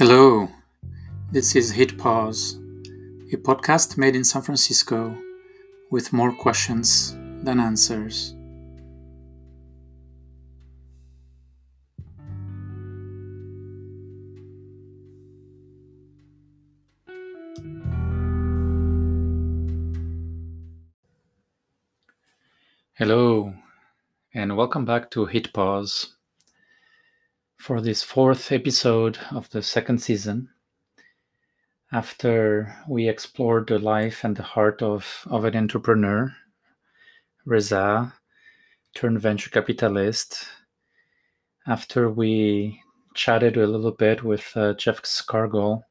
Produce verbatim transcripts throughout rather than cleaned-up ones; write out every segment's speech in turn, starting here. Hello, this is Hit Pause, a podcast made in San Francisco with more questions than answers. Hello, and welcome back to Hit Pause. For this fourth episode of the second season, after we explored the life and the heart of, of an entrepreneur, Reza, turned venture capitalist, after we chatted a little bit with uh, Jeff Scargle,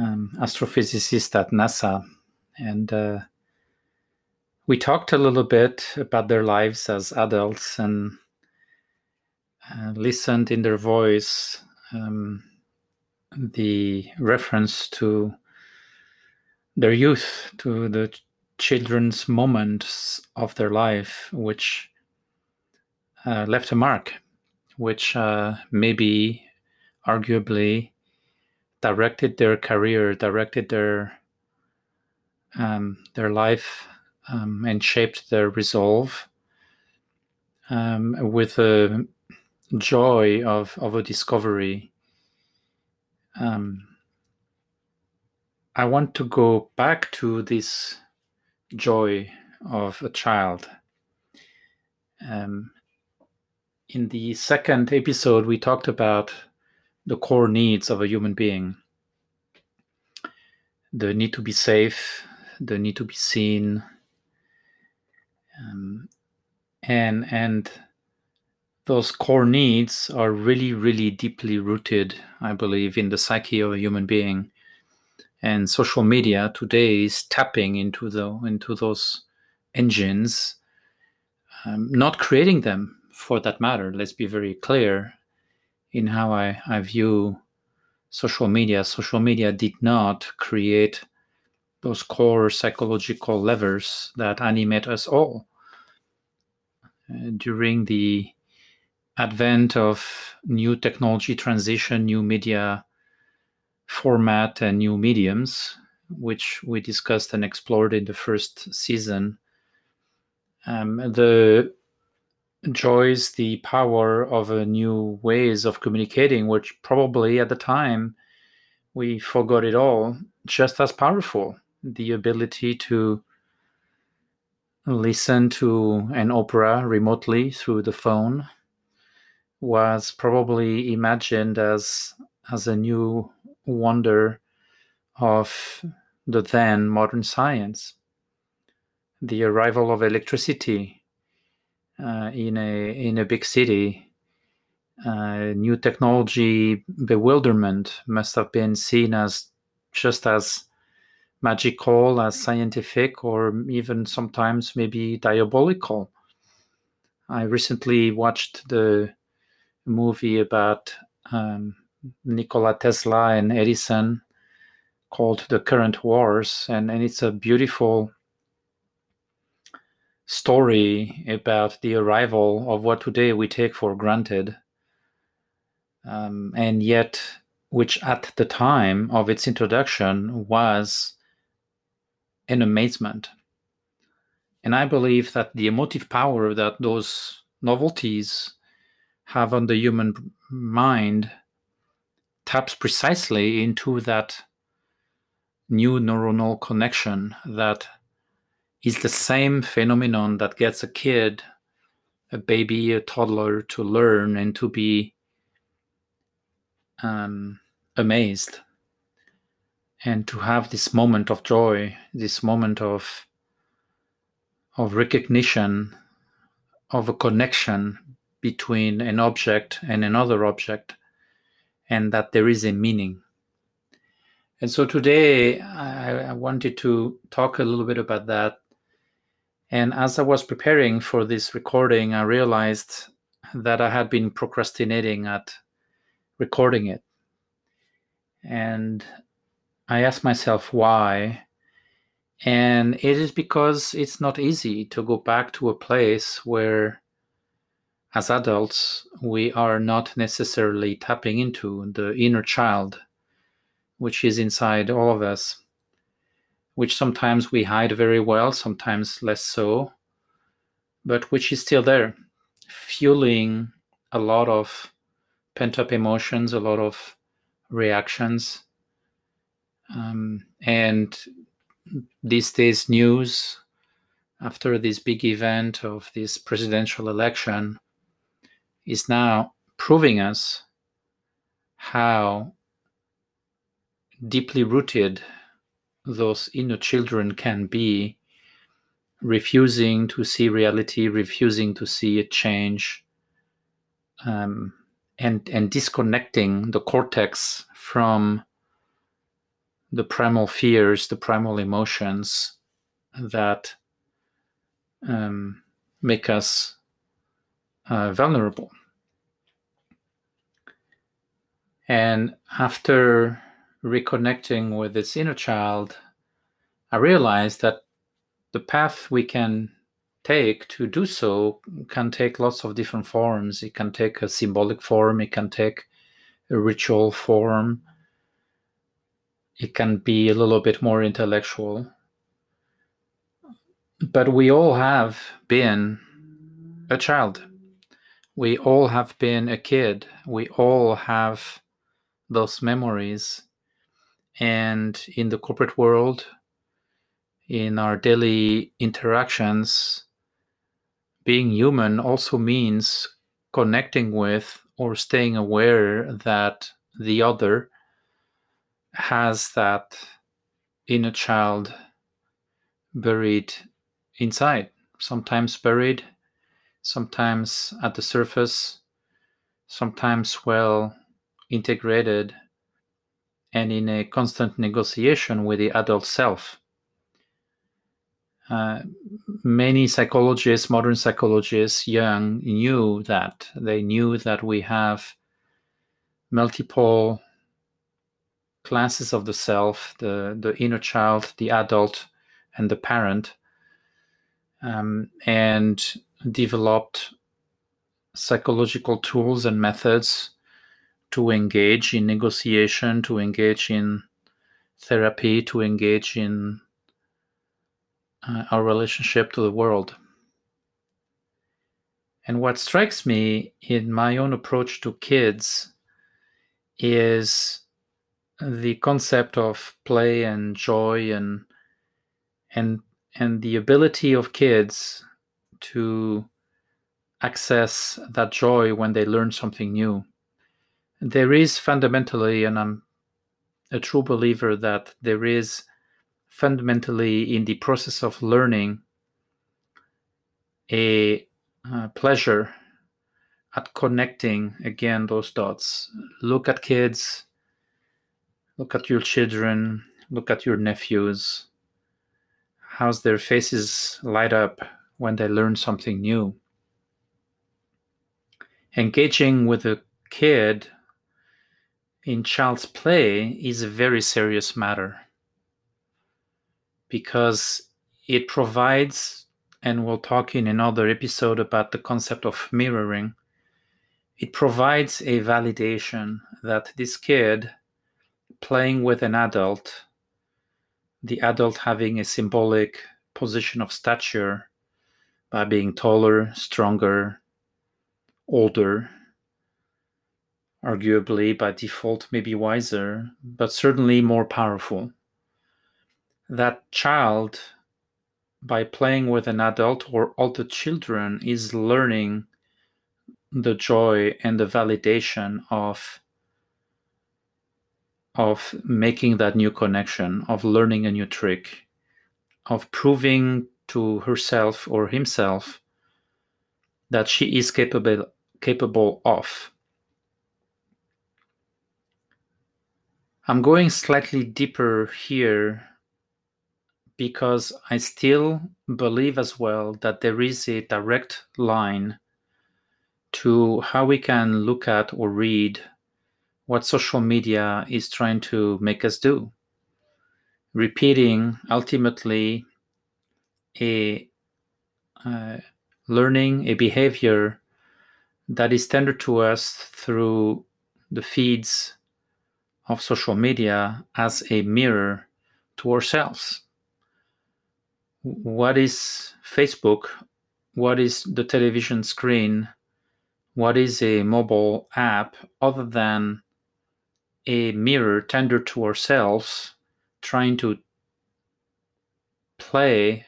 um, astrophysicist at NASA, and uh, we talked a little bit about their lives as adults and Uh, listened in their voice um, the reference to their youth, to the children's moments of their life, which uh, left a mark, which uh, maybe, arguably, directed their career, directed their um, their life, um, and shaped their resolve um, with a joy of, of a discovery. Um, I want to go back to this joy of a child. Um, in the second episode, we talked about the core needs of a human being. The need to be safe, the need to be seen, um, and and those core needs are really, really deeply rooted, I believe, in the psyche of a human being. And social media today is tapping into the into those engines, um, not creating them for that matter. Let's be very clear in how I, I view social media. Social media did not create those core psychological levers that animate us all. Uh, during the advent of new technology transition, new media format, and new mediums, which we discussed and explored in the first season. Um, the joys, the power of a new ways of communicating, which probably at the time we forgot it all, just as powerful. The ability to listen to an opera remotely through the phone was probably imagined as as a new wonder of the then modern science. The arrival of electricity uh, in a in a big city, uh, new technology bewilderment must have been seen as just as magical, as scientific, or even sometimes maybe diabolical. I recently watched the movie about um, Nikola Tesla and Edison called The Current Wars, and, and it's a beautiful story about the arrival of what today we take for granted, um, and yet which at the time of its introduction was an amazement. And I believe that the emotive power that those novelties have on the human mind taps precisely into that new neuronal connection that is the same phenomenon that gets a kid, a baby, a toddler to learn and to be um, amazed and to have this moment of joy, this moment of of recognition, of a connection between an object and another object, and that there is a meaning. And so today I, I wanted to talk a little bit about that. And as I was preparing for this recording, I realized that I had been procrastinating at recording it. And I asked myself why. And it is because it's not easy to go back to a place where as adults, we are not necessarily tapping into the inner child, which is inside all of us, which sometimes we hide very well, sometimes less so, but which is still there, fueling a lot of pent-up emotions, a lot of reactions. Um, and these days, news, after this big event of this presidential election, is now proving us how deeply rooted those inner children can be, refusing to see reality, refusing to see a change, um, and, and disconnecting the cortex from the primal fears, the primal emotions that um, make us uh, vulnerable. And after reconnecting with its inner child, I realized that the path we can take to do so can take lots of different forms. It can take a symbolic form, it can take a ritual form, it can be a little bit more intellectual. But we all have been a child. We all have been a kid. We all have those memories. And in the corporate world, in our daily interactions, being human also means connecting with or staying aware that the other has that inner child buried inside, sometimes buried, sometimes at the surface, sometimes well integrated, and in a constant negotiation with the adult self. Uh, many psychologists, modern psychologists, Jung, knew that. They knew that we have multiple classes of the self, the, the inner child, the adult, and the parent, um, and developed psychological tools and methods to engage in negotiation, to engage in therapy, to engage in uh, our relationship to the world. And what strikes me in my own approach to kids is the concept of play and joy and and and the ability of kids to access that joy when they learn something new. There is fundamentally, and I'm a true believer that there is fundamentally in the process of learning a uh, pleasure at connecting, again, those dots. Look at kids, look at your children, look at your nephews. How's their faces light up when they learn something new? Engaging with a kid in child's play is a very serious matter, because it provides, and we'll talk in another episode about the concept of mirroring, it provides a validation that this kid playing with an adult, the adult having a symbolic position of stature by being taller, stronger, older, arguably by default maybe wiser, but certainly more powerful. That child, by playing with an adult or other children, is learning the joy and the validation of, of making that new connection, of learning a new trick, of proving to herself or himself that she is capable, capable of. I'm going slightly deeper here because I still believe as well that there is a direct line to how we can look at or read what social media is trying to make us do. Repeating ultimately a uh, learning, a behavior that is tendered to us through the feeds of social media as a mirror to ourselves. What is Facebook? What is the television screen? What is a mobile app other than a mirror tendered to ourselves, trying to play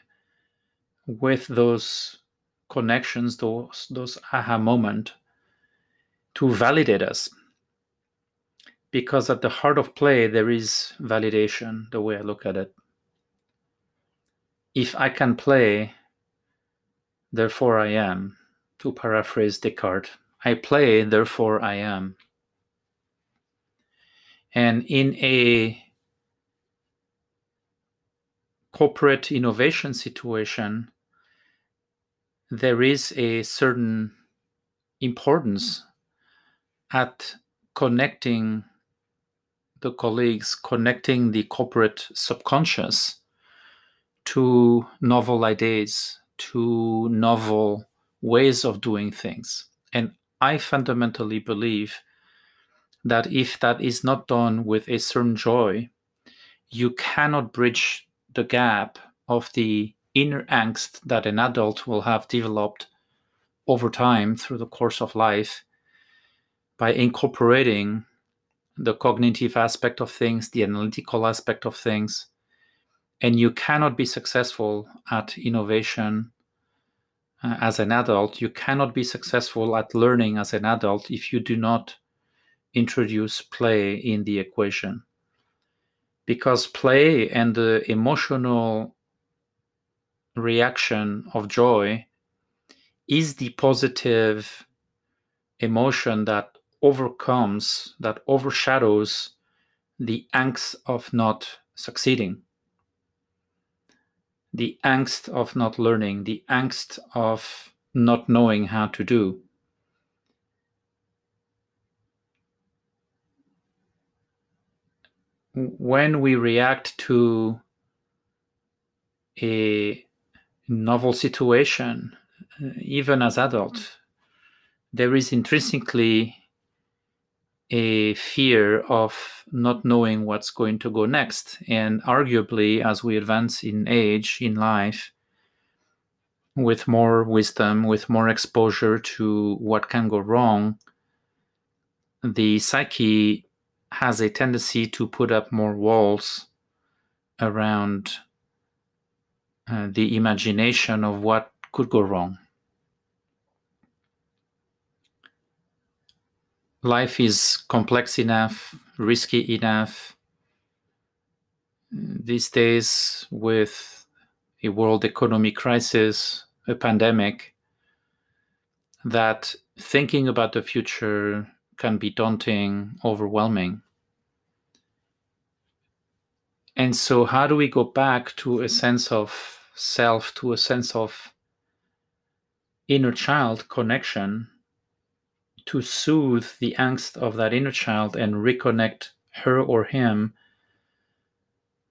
with those connections, those those aha moment, to validate us? Because at the heart of play, there is validation, the way I look at it. If I can play, therefore I am. To paraphrase Descartes, I play, therefore I am. And in a corporate innovation situation, there is a certain importance at connecting the colleagues, connecting the corporate subconscious to novel ideas, to novel ways of doing things. And I fundamentally believe that if that is not done with a certain joy, you cannot bridge the gap of the inner angst that an adult will have developed over time through the course of life by incorporating the cognitive aspect of things, the analytical aspect of things. And you cannot be successful at innovation uh, as an adult. You cannot be successful at learning as an adult if you do not introduce play in the equation. Because play and the emotional reaction of joy is the positive emotion that overcomes, that overshadows the angst of not succeeding, the angst of not learning, the angst of not knowing how to do. When we react to a novel situation, even as adults, there is intrinsically a fear of not knowing what's going to go next. And arguably, as we advance in age, in life, with more wisdom, with more exposure to what can go wrong, the psyche has a tendency to put up more walls around uh, the imagination of what could go wrong. Life is complex enough, risky enough. These days, with a world economic crisis, a pandemic, that thinking about the future can be daunting, overwhelming. And so how do we go back to a sense of self, to a sense of inner child connection, to soothe the angst of that inner child and reconnect her or him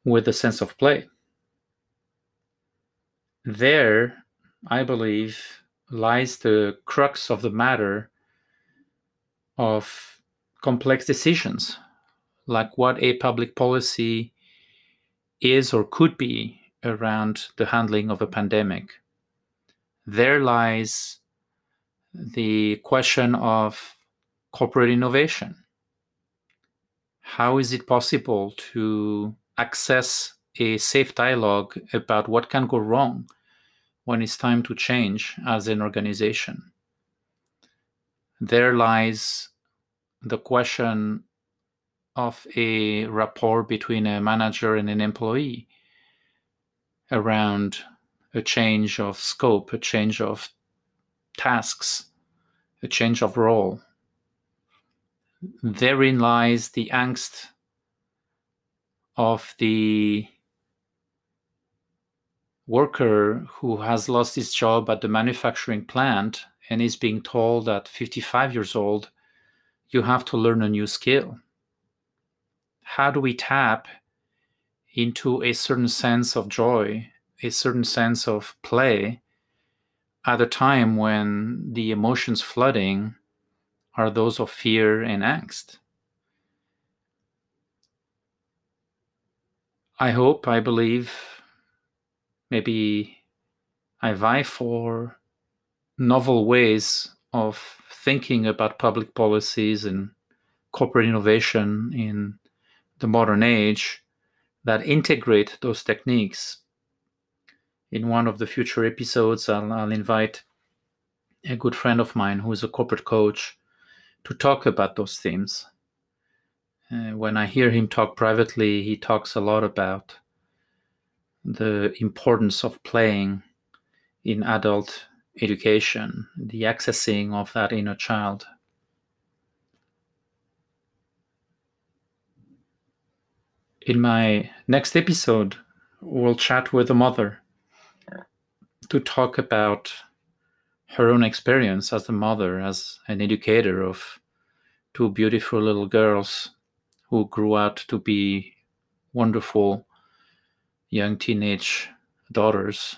with a sense of play? There, I believe, lies the crux of the matter of complex decisions, like what a public policy is or could be around the handling of a pandemic. There lies the question of corporate innovation. How is it possible to access a safe dialogue about what can go wrong when it's time to change as an organization? There lies the question of a rapport between a manager and an employee around a change of scope, a change of tasks, a change of role. Therein lies the angst of the worker who has lost his job at the manufacturing plant and is being told at fifty-five years old, you have to learn a new skill. How do we tap into a certain sense of joy, a certain sense of play, at a time when the emotions flooding are those of fear and angst. I hope, I believe, maybe I vie for novel ways of thinking about public policies and corporate innovation in the modern age that integrate those techniques. In one of the future episodes, I'll, I'll invite a good friend of mine who is a corporate coach to talk about those themes. Uh, when I hear him talk privately, he talks a lot about the importance of playing in adult education, the accessing of that inner child. In my next episode, we'll chat with a mother to talk about her own experience as a mother, as an educator of two beautiful little girls who grew out to be wonderful young teenage daughters.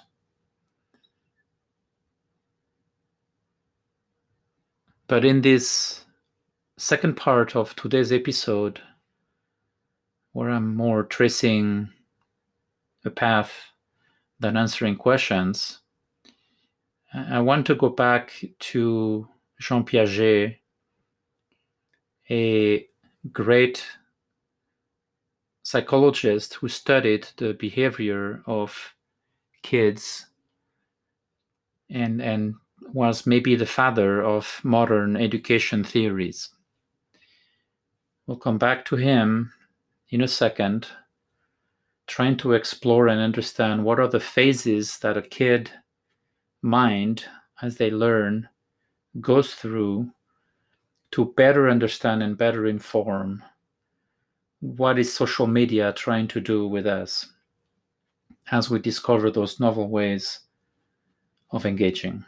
But in this second part of today's episode, where I'm more tracing a path than answering questions, I want to go back to Jean Piaget, a great psychologist who studied the behavior of kids and, and was maybe the father of modern education theories. We'll come back to him in a second, trying to explore and understand what are the phases that a kid mind, as they learn, goes through to better understand and better inform what is social media trying to do with us as we discover those novel ways of engaging.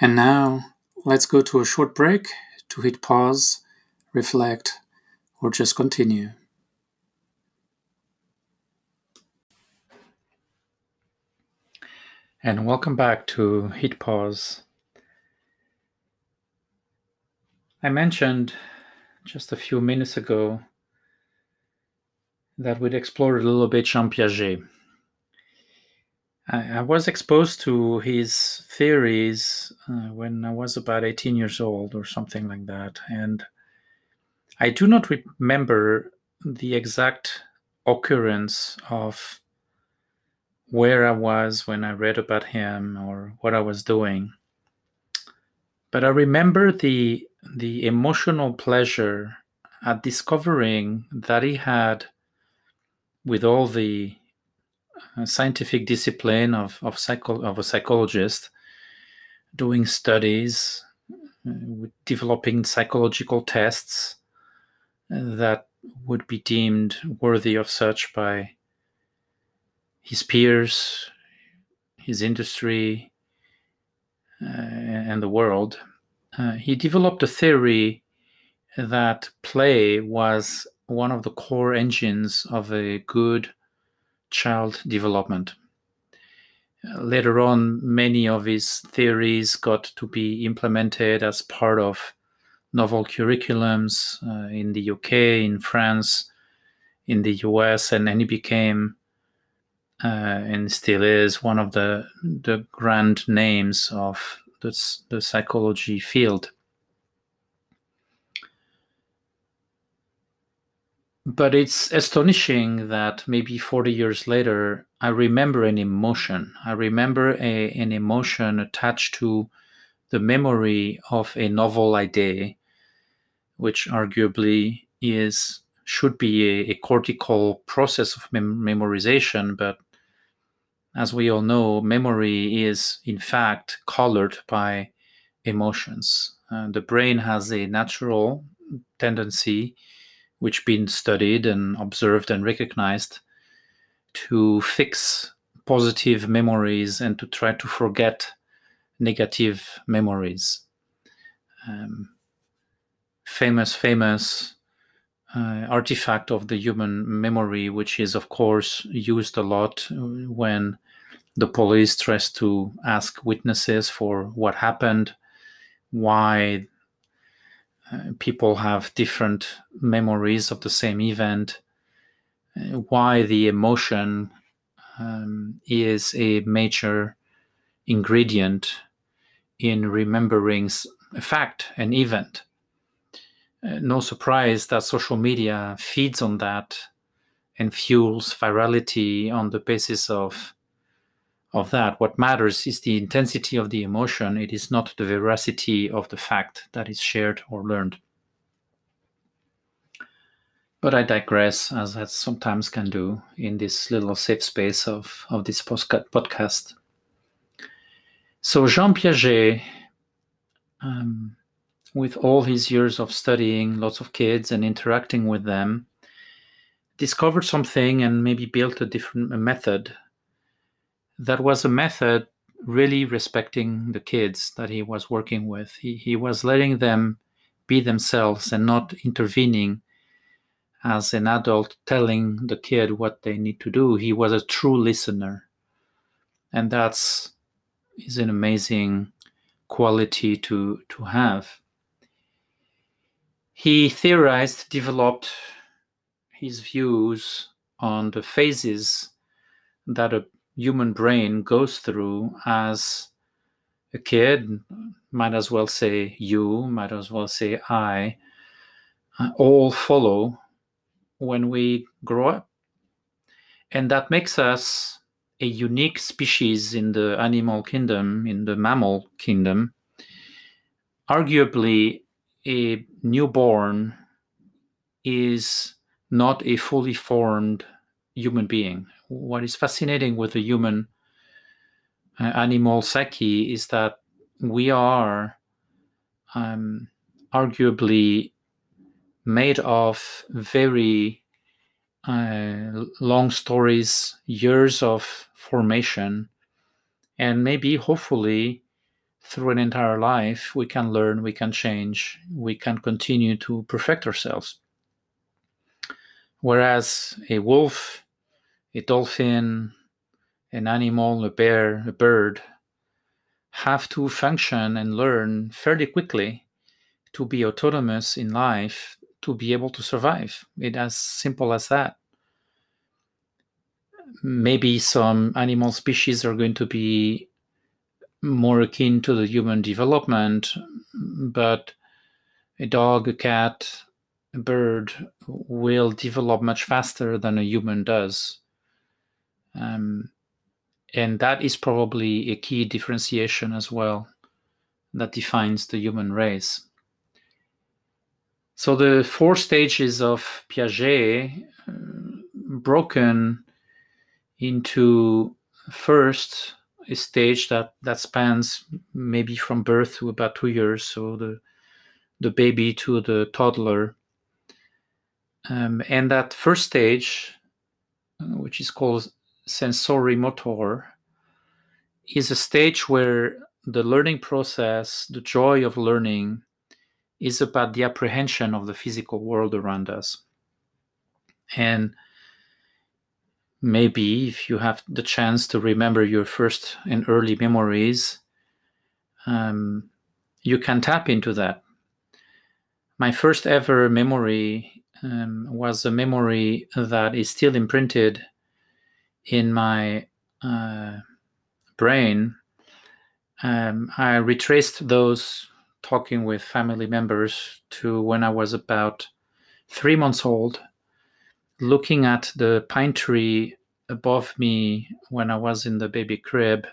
And now let's go to a short break to hit pause, reflect, or just continue. And welcome back to Hit Pause. I mentioned just a few minutes ago that we'd explored a little bit Jean Piaget. I, I was exposed to his theories uh, when I was about eighteen years old or something like that. And I do not remember the exact occurrence of where I was when I read about him or what I was doing. But I remember the, the emotional pleasure at discovering that he had, with all the scientific discipline of, of, psycho, of a psychologist, doing studies, developing psychological tests that would be deemed worthy of such by his peers, his industry, uh, and the world, uh, he developed a theory that play was one of the core engines of a good child development. Later on, many of his theories got to be implemented as part of novel curriculums uh, in the U K, in France, in the U S, and then he became Uh, and still is one of the the grand names of the, the psychology field. But it's astonishing that maybe forty years later, I remember an emotion. I remember a, an emotion attached to the memory of a novel idea, which arguably is should be a, a cortical process of mem- memorization, but as we all know, memory is, in fact, colored by emotions. Uh, the brain has a natural tendency, which been studied and observed and recognized, to fix positive memories and to try to forget negative memories. Um, famous, famous uh, artifact of the human memory, which is, of course, used a lot when The police tries to ask witnesses for what happened, why uh, people have different memories of the same event, why the emotion um, is a major ingredient in remembering a fact, an event. Uh, no surprise that social media feeds on that and fuels virality on the basis of of that. What matters is the intensity of the emotion. It is not the veracity of the fact that is shared or learned. But I digress, as I sometimes can do in this little safe space of, of this podcast. So Jean Piaget, um, with all his years of studying lots of kids and interacting with them, discovered something and maybe built a different a method that was a method really respecting the kids that he was working with. He, he was letting them be themselves and not intervening as an adult telling the kid what they need to do. He was a true listener. And that's is an amazing quality to, to have. He theorized, developed his views on the phases that a human brain goes through as a kid, might as well say you, might as well say I, all follow when we grow up. And that makes us a unique species in the animal kingdom, in the mammal kingdom, arguably a newborn is not a fully formed human being. What is fascinating with the human uh, animal psyche is that we are um, arguably made of very uh, long stories, years of formation, and maybe hopefully through an entire life we can learn, we can change, we can continue to perfect ourselves. Whereas a wolf, a dolphin, an animal, a bear, a bird, have to function and learn fairly quickly to be autonomous in life, to be able to survive. It's as simple as that. Maybe some animal species are going to be more akin to the human development, but a dog, a cat, a bird will develop much faster than a human does. Um, and that is probably a key differentiation as well that defines the human race. So the four stages of Piaget uh, broken into first a stage that, that spans maybe from birth to about two years, so the, the baby to the toddler. Um, and that first stage, which is called sensorimotor, is a stage where the learning process, the joy of learning, is about the apprehension of the physical world around us. And maybe if you have the chance to remember your first and early memories, um, you can tap into that. My first ever memory Um, was a memory that is still imprinted in my uh, brain. Um, I retraced those talking with family members to when I was about three months old, looking at the pine tree above me when I was in the baby crib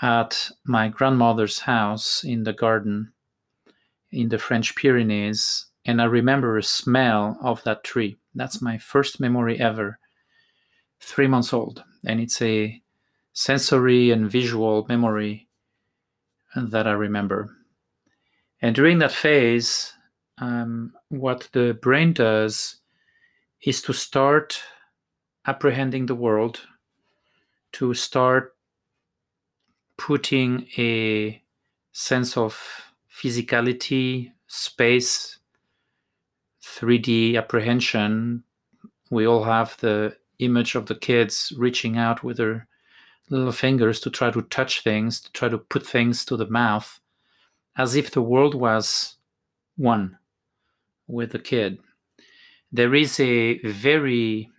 at my grandmother's house in the garden in the French Pyrenees. And I remember a smell of that tree. That's my first memory ever, three months old. And it's a sensory and visual memory that I remember. And during that phase, um, what the brain does is to start apprehending the world, to start putting a sense of physicality, space, three D apprehension. We all have the image of the kids reaching out with their little fingers to try to touch things, to try to put things to the mouth, as if the world was one with the kid. There is a very,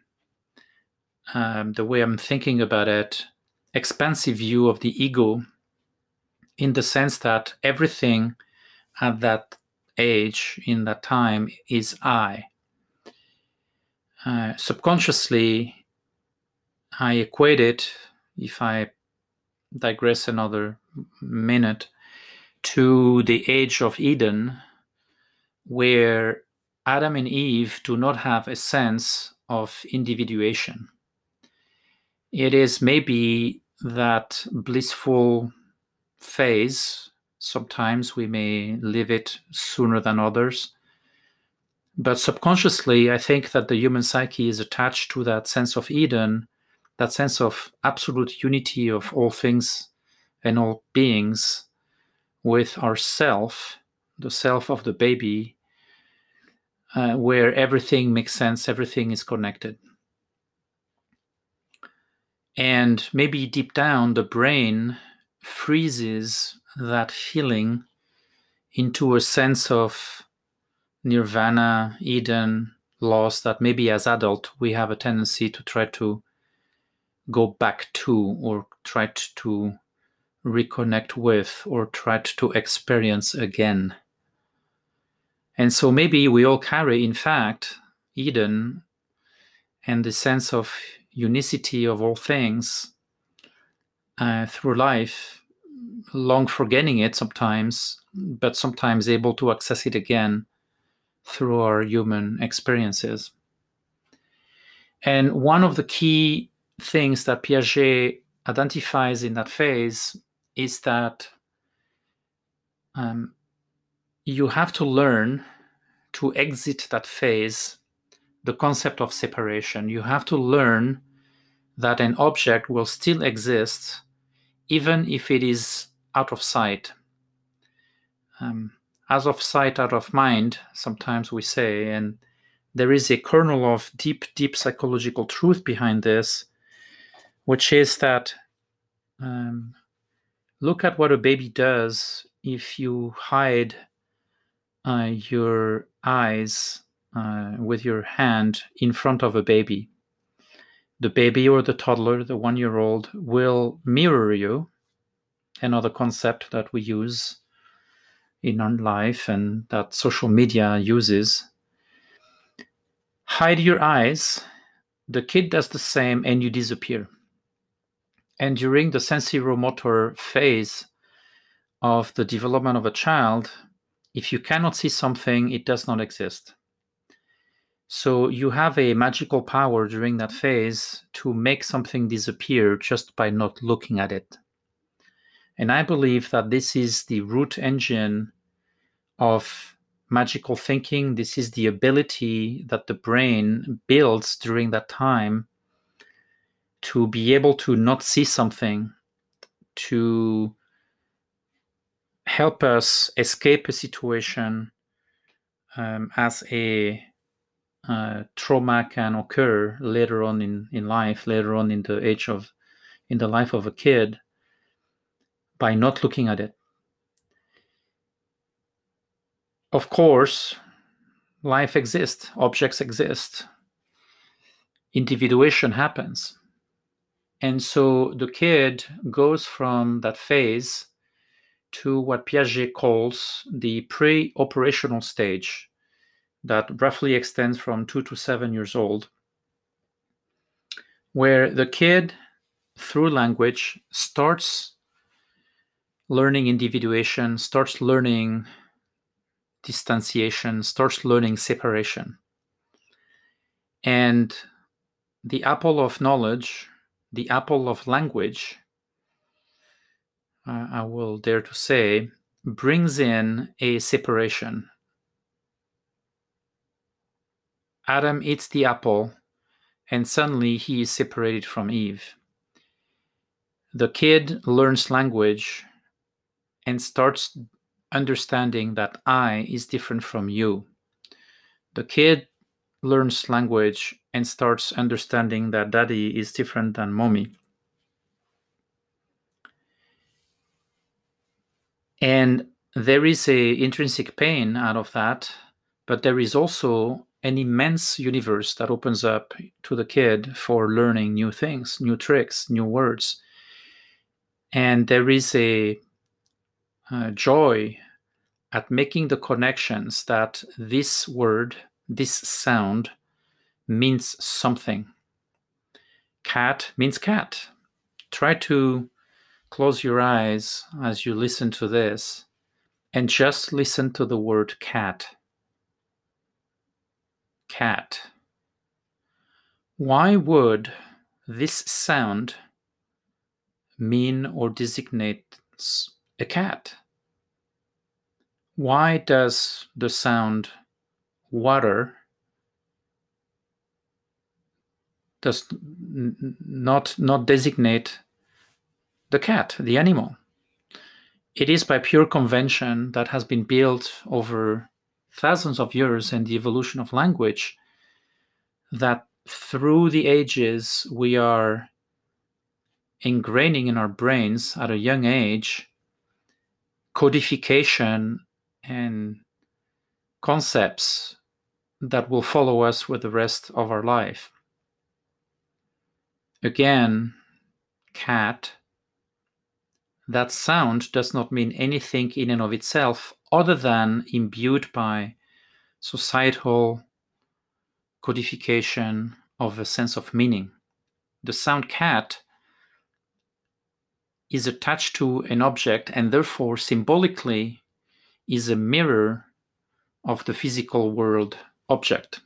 um, the way I'm thinking about it, expansive view of the ego, in the sense that everything at that age, in that time, is I. Uh, subconsciously, I equate it, if I digress another minute, to the age of Eden, where Adam and Eve do not have a sense of individuation. It is maybe that blissful phase. Sometimes we may live it sooner than others. But subconsciously, I think that the human psyche is attached to that sense of Eden, that sense of absolute unity of all things and all beings with ourself, the self of the baby, uh, where everything makes sense, everything is connected. And maybe deep down, the brain freezes that feeling into a sense of nirvana, Eden, loss, that maybe as adult we have a tendency to try to go back to, or try to reconnect with, or try to experience again. And so maybe we all carry, in fact, Eden and the sense of unicity of all things uh, through life, long forgetting it sometimes, but sometimes able to access it again through our human experiences. And one of the key things that Piaget identifies in that phase is that um, you have to learn to exit that phase, the concept of separation. You have to learn that an object will still exist even if it is out of sight. Um, As of sight, out of mind, sometimes we say, and there is a kernel of deep, deep psychological truth behind this, which is that um, look at what a baby does if you hide uh, your eyes uh, with your hand in front of a baby. The baby or the toddler, the one-year-old, will mirror you, another concept that we use in our life and that social media uses. Hide your eyes, the kid does the same, and you disappear. And during the sensorimotor phase of the development of a child, if you cannot see something, it does not exist. So you have a magical power during that phase to make something disappear just by not looking at it. And I believe that this is the root engine of magical thinking. This is the ability that the brain builds during that time to be able to not see something, to help us escape a situation um, as a uh, trauma can occur later on in, in life, later on in the age of, in the life of a kid, by not looking at it. Of course, life exists, objects exist, individuation happens. And so the kid goes from that phase to what Piaget calls the pre-operational stage, that roughly extends from two to seven years old, where the kid, through language, starts learning individuation, starts learning distanciation, starts learning separation. And the apple of knowledge, the apple of language, uh, I will dare to say, brings in a separation. Adam eats the apple, and suddenly he is separated from Eve. The kid learns language and starts understanding that I is different from you. The kid learns language and starts understanding that daddy is different than mommy. And there is a intrinsic pain out of that, but there is also an immense universe that opens up to the kid for learning new things, new tricks, new words. And there is a, a joy at making the connections that this word, this sound means something. Cat means cat. Try to close your eyes as you listen to this and just listen to the word cat. Cat. Why would this sound mean or designate a cat? Why does the sound water does not not designate the cat, the animal? It is by pure convention that has been built over thousands of years in the evolution of language that through the ages we are ingraining in our brains at a young age codification and concepts that will follow us with the rest of our life. Again, cat. That sound does not mean anything in and of itself other than imbued by societal codification of a sense of meaning. The sound cat is attached to an object and therefore symbolically is a mirror of the physical world object.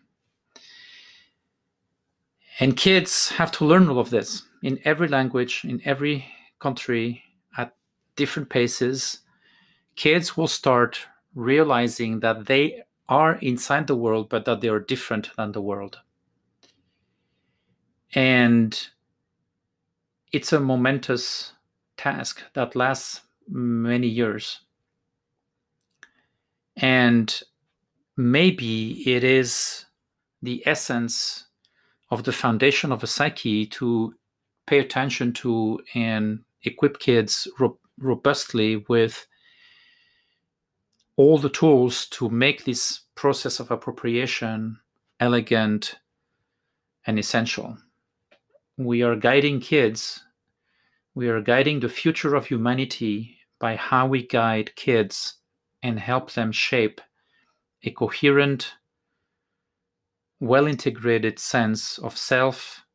And kids have to learn all of this in every language, in every country, at different paces. Kids will start realizing that they are inside the world, but that they are different than the world. And it's a momentous task that lasts many years. And maybe it is the essence of the foundation of a psyche to pay attention to and equip kids ro- robustly with all the tools to make this process of appropriation elegant and essential. We are guiding kids. We are guiding the future of humanity by how we guide kids and help them shape a coherent, well-integrated sense of self,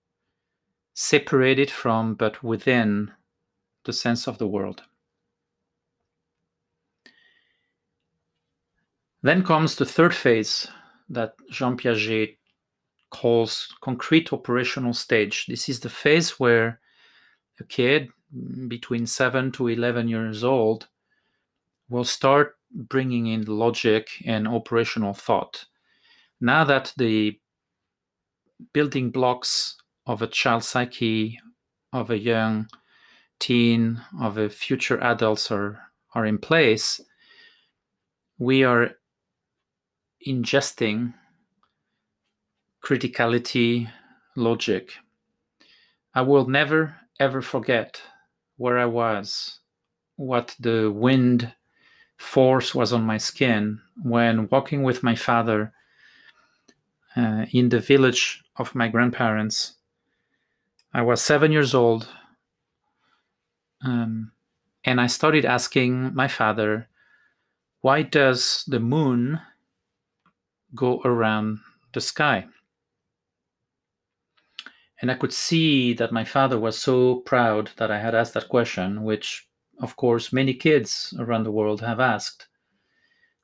separated from but within the sense of the world. Then comes the third phase that Jean Piaget calls concrete operational stage. This is the phase where a kid between seven to eleven years old will start bringing in logic and operational thought. Now that the building blocks of a child psyche, of a young teen, of a future adults are, are in place, we are ingesting criticality, logic. I will never, ever forget where I was, what the wind force was on my skin when walking with my father uh, in the village of my grandparents. I was seven years old. Um, and I started asking my father, why does the moon go around the sky? And I could see that my father was so proud that I had asked that question, which, of course, many kids around the world have asked.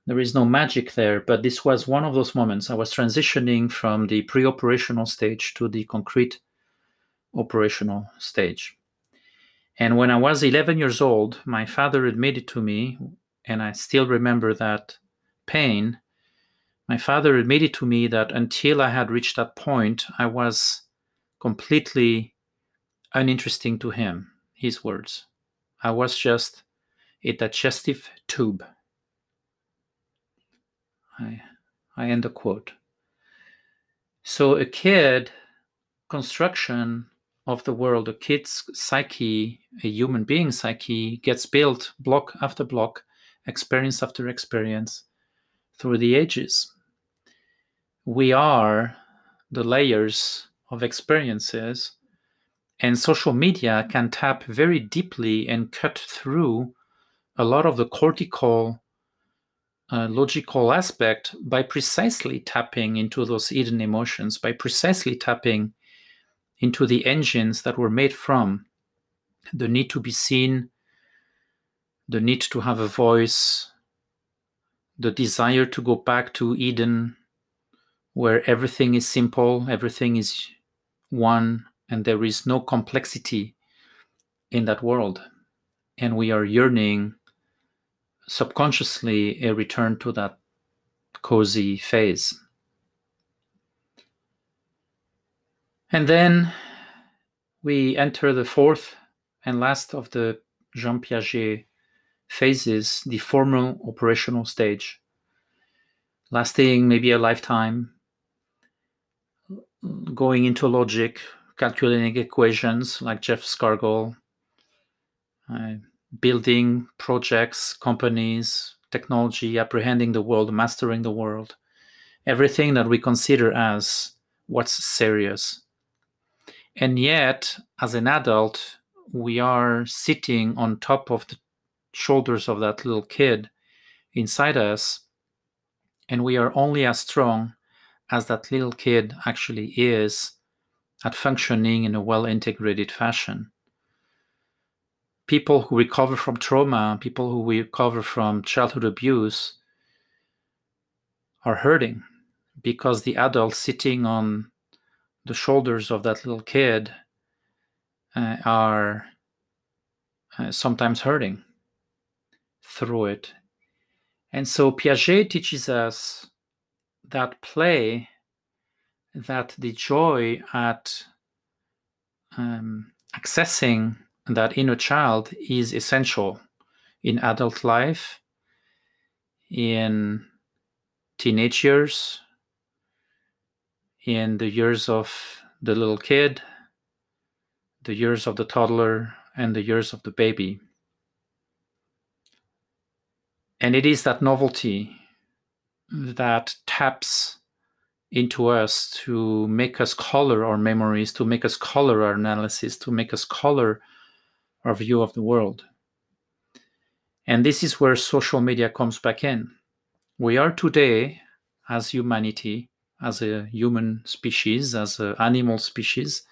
There is no magic there, but this was one of those moments. I was transitioning from the pre-operational stage to the concrete operational stage. And when I was eleven years old, my father admitted to me, and I still remember that pain, my father admitted to me that until I had reached that point, I was completely uninteresting to him, his words. I was just a digestive tube. I, I end the quote. So a kid construction of the world, a kid's psyche, a human being's psyche, gets built block after block experience after experience through the ages. We are the layers of experiences, and social media can tap very deeply and cut through a lot of the cortical, uh, logical aspect by precisely tapping into those hidden emotions, by precisely tapping into the engines that were made from the need to be seen, the need to have a voice, the desire to go back to Eden, where everything is simple, everything is one, and there is no complexity in that world. And we are yearning subconsciously a return to that cozy phase. And then we enter the fourth and last of the Jean Piaget phases, the formal operational stage, lasting maybe a lifetime, going into logic, calculating equations like Jeff Scargle, uh, building projects, companies, technology, apprehending the world, mastering the world, everything that we consider as what's serious. And yet, as an adult, we are sitting on top of the shoulders of that little kid inside us, and we are only as strong as that little kid actually is at functioning in a well-integrated fashion. People who recover from trauma, people who recover from childhood abuse are hurting because the adult sitting on the shoulders of that little kid uh, are uh, sometimes hurting through it. And so Piaget teaches us that play, that the joy at um, accessing that inner child is essential in adult life, in teenage years, in the years of the little kid, the years of the toddler, and the years of the baby. And it is that novelty that taps into us to make us color our memories, to make us color our analysis, to make us color our view of the world. And this is where social media comes back in. We are today, as humanity, as a human species, as an animal species,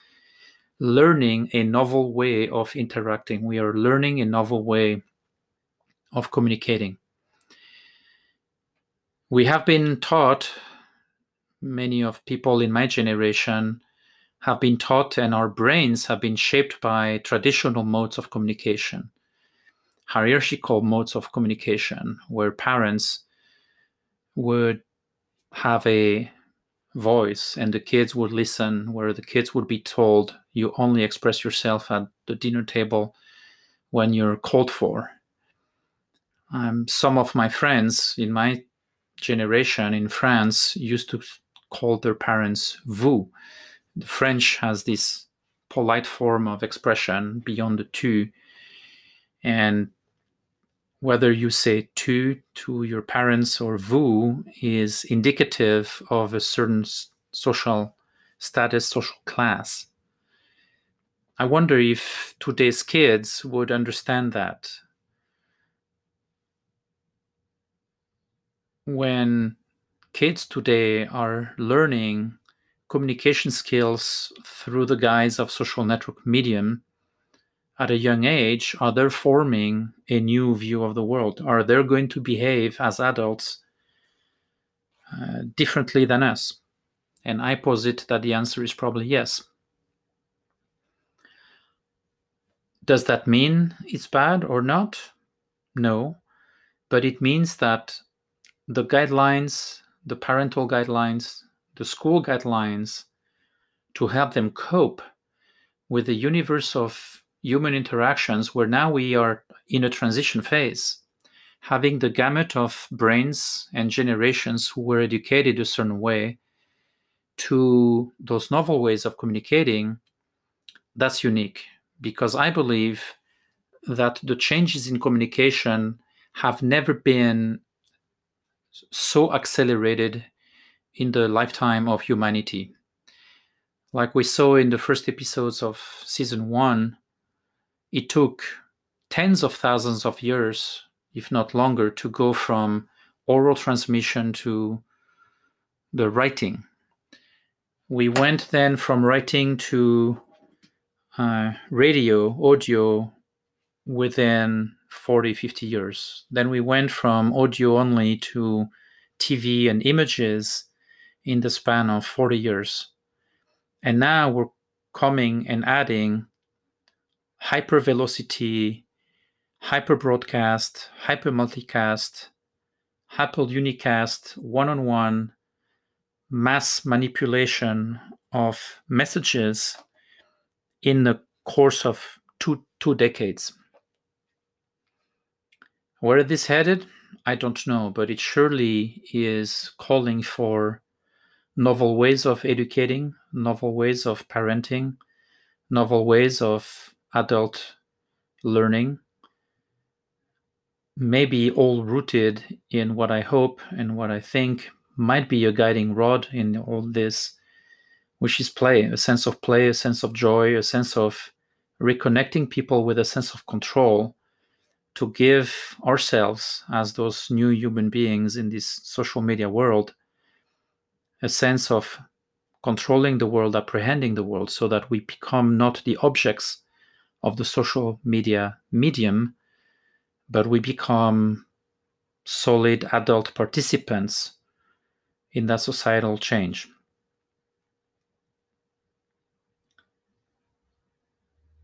learning a novel way of interacting. We are learning a novel way of communicating. We have been taught, many of people in my generation have been taught, and our brains have been shaped by traditional modes of communication, hierarchical modes of communication, where parents would have a voice and the kids would listen, where the kids would be told, you only express yourself at the dinner table when you're called for. Um, some of my friends in my generation in France used to call their parents vous. The French has this polite form of expression beyond the tu. And whether you say tu to your parents or vous is indicative of a certain social status, social class. I wonder if today's kids would understand that. When kids today are learning communication skills through the guise of social network medium at a young age, are they forming a new view of the world? Are they going to behave as adults uh, differently than us? And I posit that the answer is probably yes. Does that mean it's bad or not? No, but it means that the guidelines, the parental guidelines, the school guidelines to help them cope with the universe of human interactions, where now we are in a transition phase, having the gamut of brains and generations who were educated a certain way to those novel ways of communicating, that's unique. Because I believe that the changes in communication have never been so accelerated in the lifetime of humanity. Like we saw in the first episodes of season one, it took tens of thousands of years, if not longer, to go from oral transmission to the writing. We went then from writing to uh, radio, audio, within forty, fifty years. Then we went from audio only to T V and images in the span of forty years. And now we're coming and adding hypervelocity, hyperbroadcast, hypermulticast, hyperunicast, one-on-one, mass manipulation of messages in the course of two two decades. Where is this headed? I don't know, but it surely is calling for novel ways of educating, novel ways of parenting, novel ways of adult learning, maybe all rooted in what I hope and what I think might be a guiding rod in all this, which is play, a sense of play, a sense of joy, a sense of reconnecting people with a sense of control to give ourselves, as those new human beings in this social media world, a sense of controlling the world, apprehending the world, so that we become not the objects of the social media medium, but we become solid adult participants in that societal change.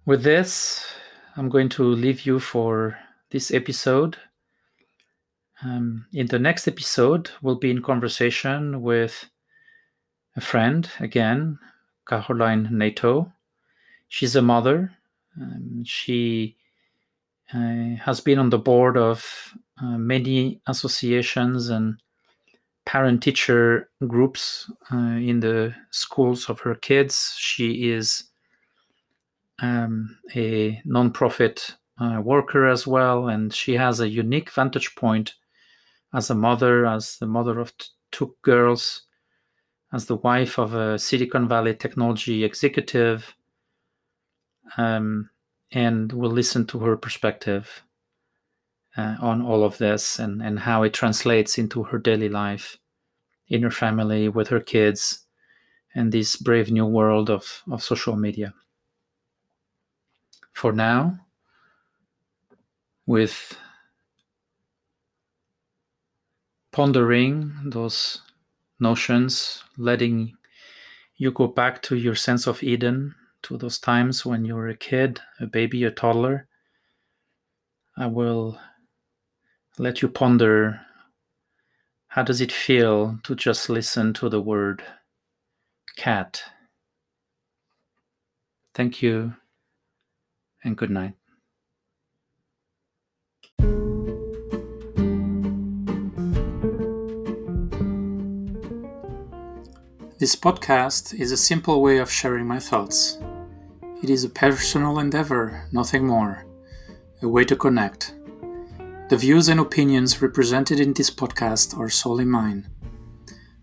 With this, I'm going to leave you for this episode. Um, in the next episode, we'll be in conversation with a friend, again, Caroline Neto. She's a mother. Um, she uh, has been on the board of uh, many associations and parent-teacher groups uh, in the schools of her kids. She is um, a nonprofit uh, worker as well, and she has a unique vantage point as a mother, as the mother of t- two girls, as the wife of a Silicon Valley technology executive, um, and we'll listen to her perspective uh, on all of this and, and how it translates into her daily life, in her family, with her kids, and this brave new world of, of social media. For now, with pondering those notions, letting you go back to your sense of Eden, to those times when you were a kid, a baby, a toddler, I will let you ponder, how does it feel to just listen to the word cat? Thank you and good night. This podcast is a simple way of sharing my thoughts. It is a personal endeavor, nothing more. A way to connect. The views and opinions represented in this podcast are solely mine.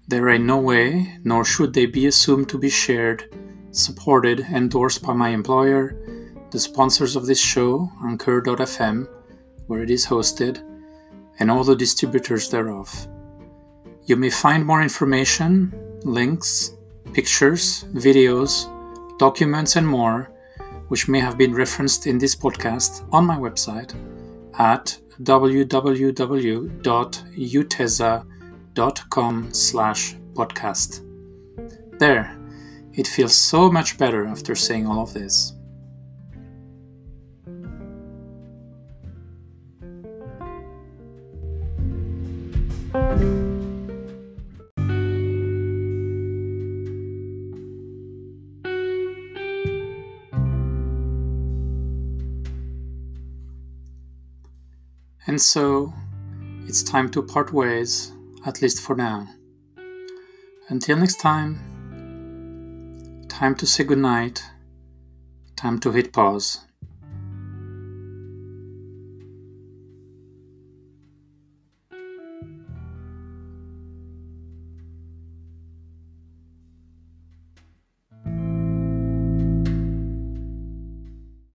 They are in no way, nor should they be assumed to be shared, supported, endorsed by my employer, the sponsors of this show, Anchor dot f m, where it is hosted, and all the distributors thereof. You may find more information, links, pictures, videos, documents, and more, which may have been referenced in this podcast, on my website at w w w dot uteza dot com slash podcast. There, it feels so much better after saying all of this. And so, it's time to part ways, at least for now. Until next time, time to say goodnight, time to hit pause.